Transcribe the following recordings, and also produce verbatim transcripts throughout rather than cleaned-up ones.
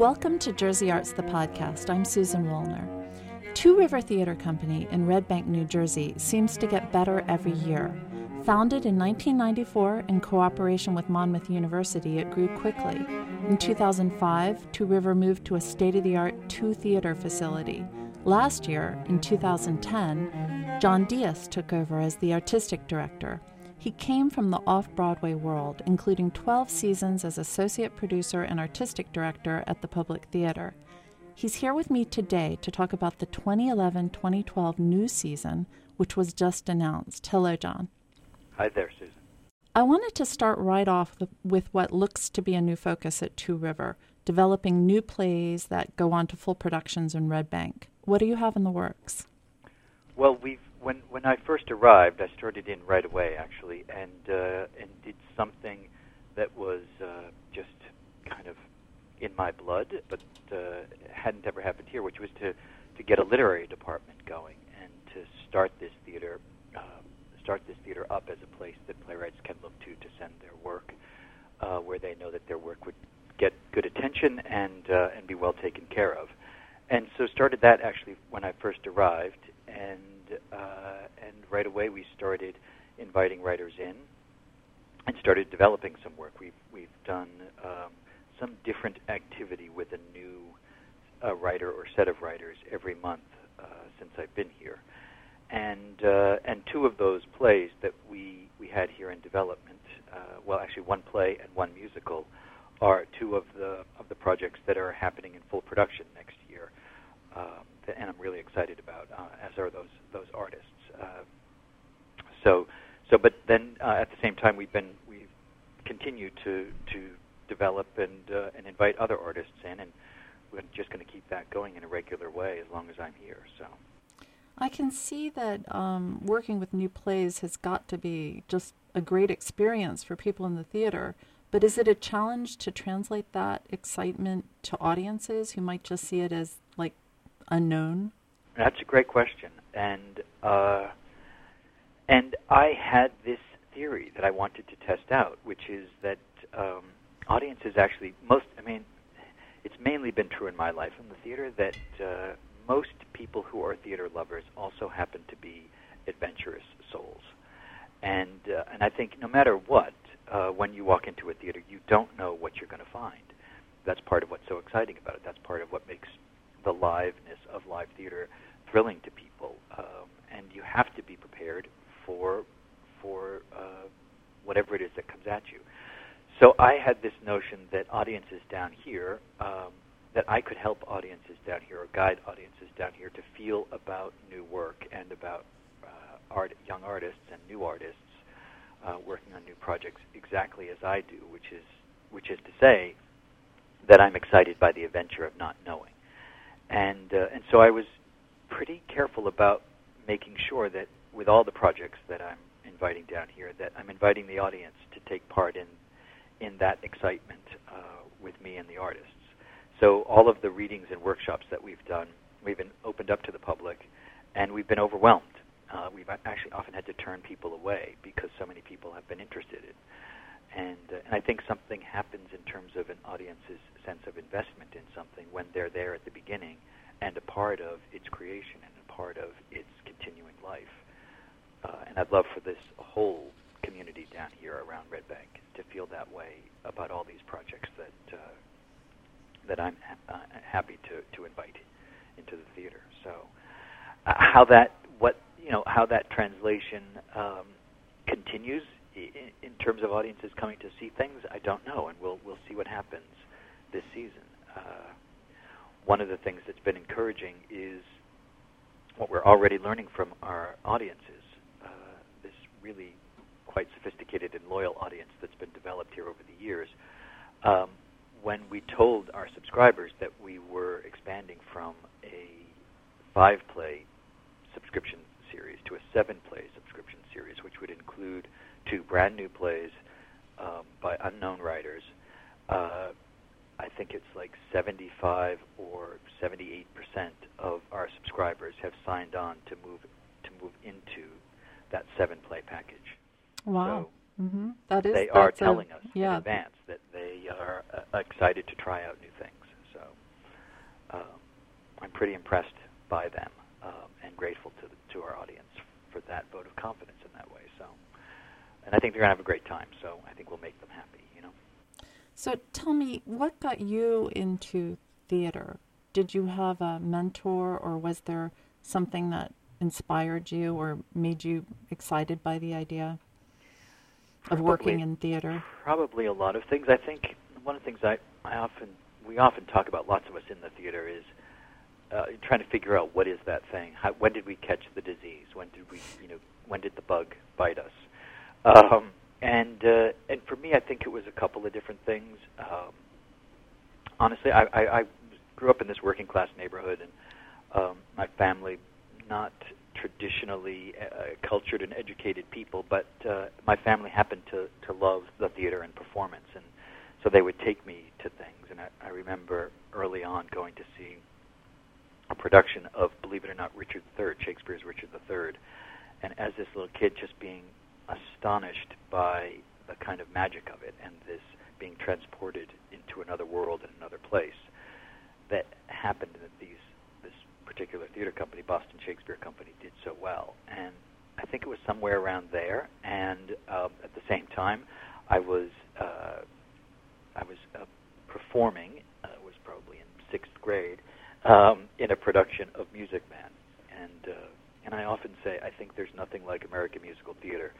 Welcome to Jersey Arts, the podcast. I'm Susan Wallner. Two River Theater Company in Red Bank, New Jersey, seems to get better every year. Founded in nineteen ninety-four in cooperation with Monmouth University, it grew quickly. In two thousand five, Two River moved to a state-of-the-art two-theater facility. Last year, in two thousand ten, John Dias took over as the artistic director. He came from the off-Broadway world, including twelve seasons as associate producer and artistic director at the Public Theater. He's here with me today to talk about the twenty eleven twenty twelve new season, which was just announced. Hello, John. Hi there, Susan. I wanted to start right off with what looks to be a new focus at Two River, developing new plays that go on to full productions in Red Bank. What do you have in the works? Well, we've when when I first arrived, I started in right away, actually, and uh, and did something that was uh, just kind of in my blood, but uh, hadn't ever happened here, which was to, to get a literary department going and to start this theater, uh, start this theater up as a place that playwrights can look to to send their work, uh, where they know that their work would get good attention and uh, and be well taken care of. And so started that actually when I first arrived, and uh, and right away we started inviting writers in and started developing some work. We've we've done um, some different activity with a new uh, writer or set of writers every month uh, since I've been here, and uh, and two of those plays that we we had here in development, uh, well actually one play and one musical, are two of the of the projects that are happening in full production next year. Um, and I'm really excited about, uh, as are those those artists. Uh, so, so, but then uh, at the same time, we've been we've continued to to develop and uh, and invite other artists in, and we're just going to keep that going in a regular way as long as I'm here. So, I can see that um, working with new plays has got to be just a great experience for people in the theater. But is it a challenge to translate that excitement to audiences who might just see it as like unknown? That's a great question, and uh, and I had this theory that I wanted to test out, which is that um, audiences actually most. I mean, it's mainly been true in my life in the theater that uh, most people who are theater lovers also happen to be adventurous souls, and uh, and I think no matter what, uh, when you walk into a theater, you don't know what you're going to find. That's part of what's so exciting about it. That's part of what makes the liveness of live theater thrilling to people, um, and you have to be prepared for for uh, whatever it is that comes at you. So I had this notion that audiences down here, um, that I could help audiences down here or guide audiences down here to feel about new work and about uh, art, young artists and new artists uh, working on new projects exactly as I do, which is which is to say that I'm excited by the adventure of not knowing. And uh, and so I was pretty careful about making sure that with all the projects that I'm inviting down here, that I'm inviting the audience to take part in in that excitement uh, with me and the artists. So all of the readings and workshops that we've done, we've been opened up to the public, and we've been overwhelmed. Uh, we've actually often had to turn people away because so many people have been interested in. And, uh, and I think something happens in terms of an audience's sense of investment in something when they're there at the beginning and a part of its creation and a part of its continuing life. Uh, and I'd love for this whole community down here around Red Bank to feel that way about all these projects that uh, that I'm ha- uh, happy to, to invite into the theater. So uh, how that what you know how that translation um, continues. In terms of audiences coming to see things, I don't know, and we'll we'll see what happens this season. Uh, one of the things that's been encouraging is what we're already learning from our audiences, uh, this really quite sophisticated and loyal audience that's been developed here over the years. Um, when we told our subscribers that we were expanding from a five-play subscription series to a seven-play subscription series, which would include two brand new plays um, by unknown writers. Uh, I think it's like seventy-five or seventy-eight percent of our subscribers have signed on to move to move into that seven-play package. Wow, so mm-hmm. that is they are telling a, us yeah. in advance that they are uh, excited to try out new things. So I'm pretty impressed by them um, and grateful to the, to our audience for that vote of confidence in that way. So, and I think they're going to have a great time, so I think we'll make them happy, you know. So tell me, what got you into theater? Did you have a mentor, or was there something that inspired you or made you excited by the idea of probably, working in theater? Probably a lot of things. I think one of the things I, I often, we often talk about, lots of us in the theater, is uh, trying to figure out what is that thing. How, when did we catch the disease? When did we, you know, when did the bug bite us? Um, and uh, and for me, I think it was a couple of different things. Um, honestly, I, I, I grew up in this working class neighborhood, and um, my family, not traditionally uh, cultured and educated people, but uh, my family happened to, to love the theater and performance, and so they would take me to things. And I, I remember early on going to see a production of, believe it or not, Richard the Third, Shakespeare's Richard the Third, and as this little kid just being astonished by the kind of magic of it and this being transported into another world and another place. That happened that these this particular theater company, Boston Shakespeare Company, did so well. And I think it was somewhere around there. And um, at the same time, I was uh, I was uh, performing, uh, was probably in sixth grade, um, in a production of Music Man. And uh, And I often say, I think there's nothing like American musical theater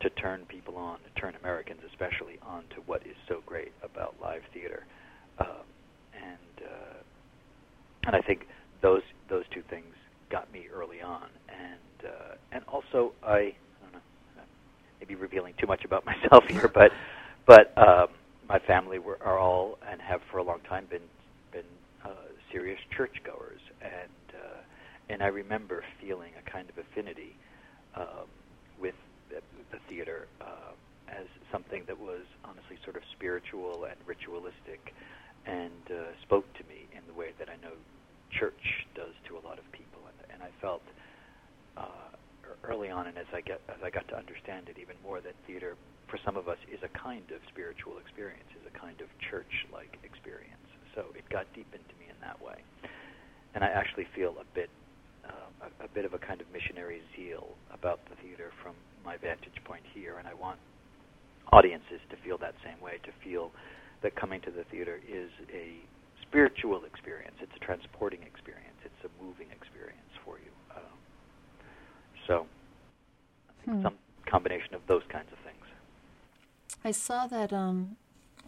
to turn people on, to turn Americans especially on to what is so great about live theater. Um, and uh, and I think those those two things got me early on. And uh, and also I, I don't know, maybe revealing too much about myself here, but but um, my family were are all and have for a long time been been uh, serious churchgoers. And And I remember feeling a kind of affinity um, with the, the theater uh, as something that was honestly sort of spiritual and ritualistic, and uh, spoke to me in the way that I know church does to a lot of people. And, and I felt uh, early on, and as I get as I got to understand it even more, that theater for some of us is a kind of spiritual experience, is a kind of church-like experience. So it got deep into me in that way, and I actually feel a bit. Um, a, a bit of a kind of missionary zeal about the theater from my vantage point here, and I want audiences to feel that same way, to feel that coming to the theater is a spiritual experience. It's a transporting experience. It's a moving experience for you. Um, so I think hmm. some combination of those kinds of things. I saw that um,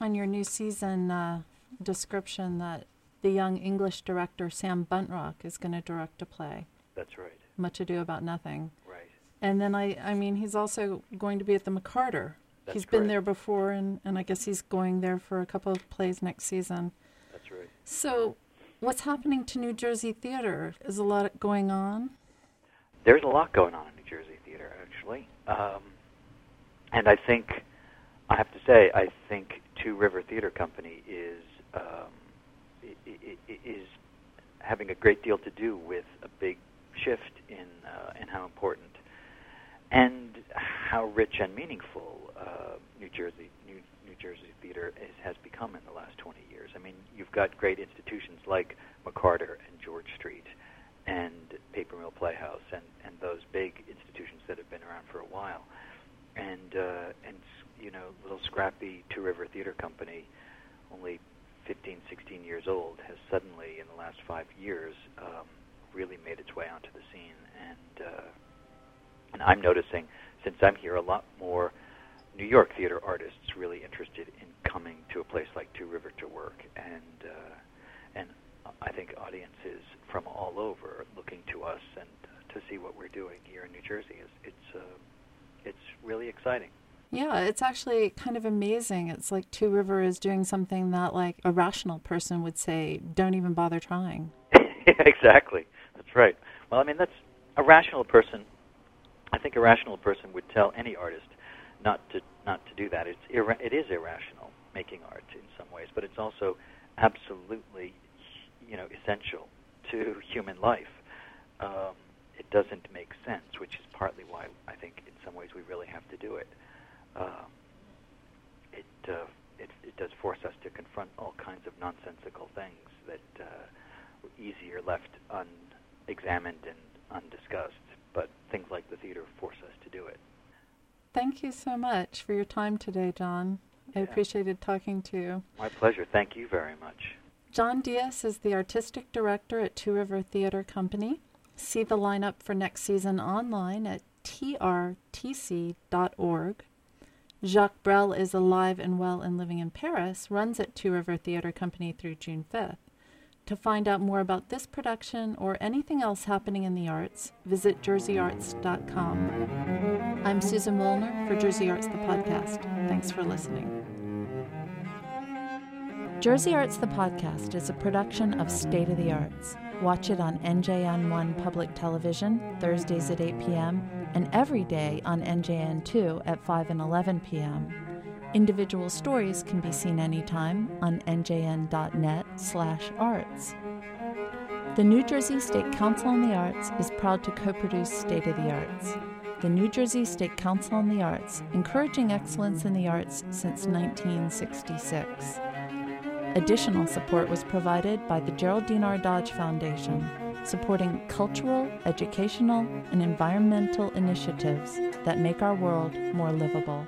on your new season uh, description that the young English director Sam Buntrock is going to direct a play. That's right. Much Ado About Nothing. Right. And then I, I mean, he's also going to be at the McCarter. That's he's been correct. There before, and, and I guess he's going there for a couple of plays next season. That's right. So what's happening to New Jersey theater? Is a lot going on? There's a lot going on in New Jersey theater, actually. Um, and I think, I have to say, I think Two River Theater Company is... Um, is having a great deal to do with a big shift in uh, in how important and how rich and meaningful uh, New Jersey New, New Jersey theater is, has become in the last twenty years. I mean, you've got great institutions like McCarter and George Street and Paper Mill Playhouse and, and those big institutions that have been around for a while, and uh, and you know, little scrappy Two River Theater Company, only fifteen, sixteen years old, has suddenly, in the last five years, um, really made its way onto the scene. And uh, and I'm noticing, since I'm here, a lot more New York theater artists really interested in coming to a place like Two River to work. And uh, and I think audiences from all over looking to us and to see what we're doing here in New Jersey. It's, it's, uh, it's really exciting. Yeah, it's actually kind of amazing. It's like Two River is doing something that, like, a rational person would say, don't even bother trying. Exactly. That's right. Well, I mean, that's a rational person. I think a rational person would tell any artist not to not to do that. It's ir- it is irrational, making art in some ways, but it's also absolutely, you know, essential to human life. Um, it doesn't make sense, which is partly why I think in some ways we really have to do it. Uh, it, uh, it it does force us to confront all kinds of nonsensical things that uh, easier left unexamined and undiscussed, but things like the theater force us to do it. Thank you so much for your time today, John. I yeah. appreciated talking to you. My pleasure. Thank you very much. John Dias is the Artistic Director at Two River Theater Company. See the lineup for next season online at t r t c dot org. Jacques Brel is Alive and Well and Living in Paris runs at Two River Theater Company through June fifth. To find out more about this production or anything else happening in the arts, visit Jersey Arts dot com. I'm Susan Wallner for Jersey Arts the Podcast. Thanks for listening. Jersey Arts the Podcast is a production of State of the Arts. Watch it on N J N one Public Television, Thursdays at eight p m, and every day on N J N two at five and eleven p m Individual stories can be seen anytime on N J N dot net slash arts. The New Jersey State Council on the Arts is proud to co-produce State of the Arts. The New Jersey State Council on the Arts, encouraging excellence in the arts since nineteen sixty-six. Additional support was provided by the Geraldine R. Dodge Foundation, supporting cultural, educational, and environmental initiatives that make our world more livable.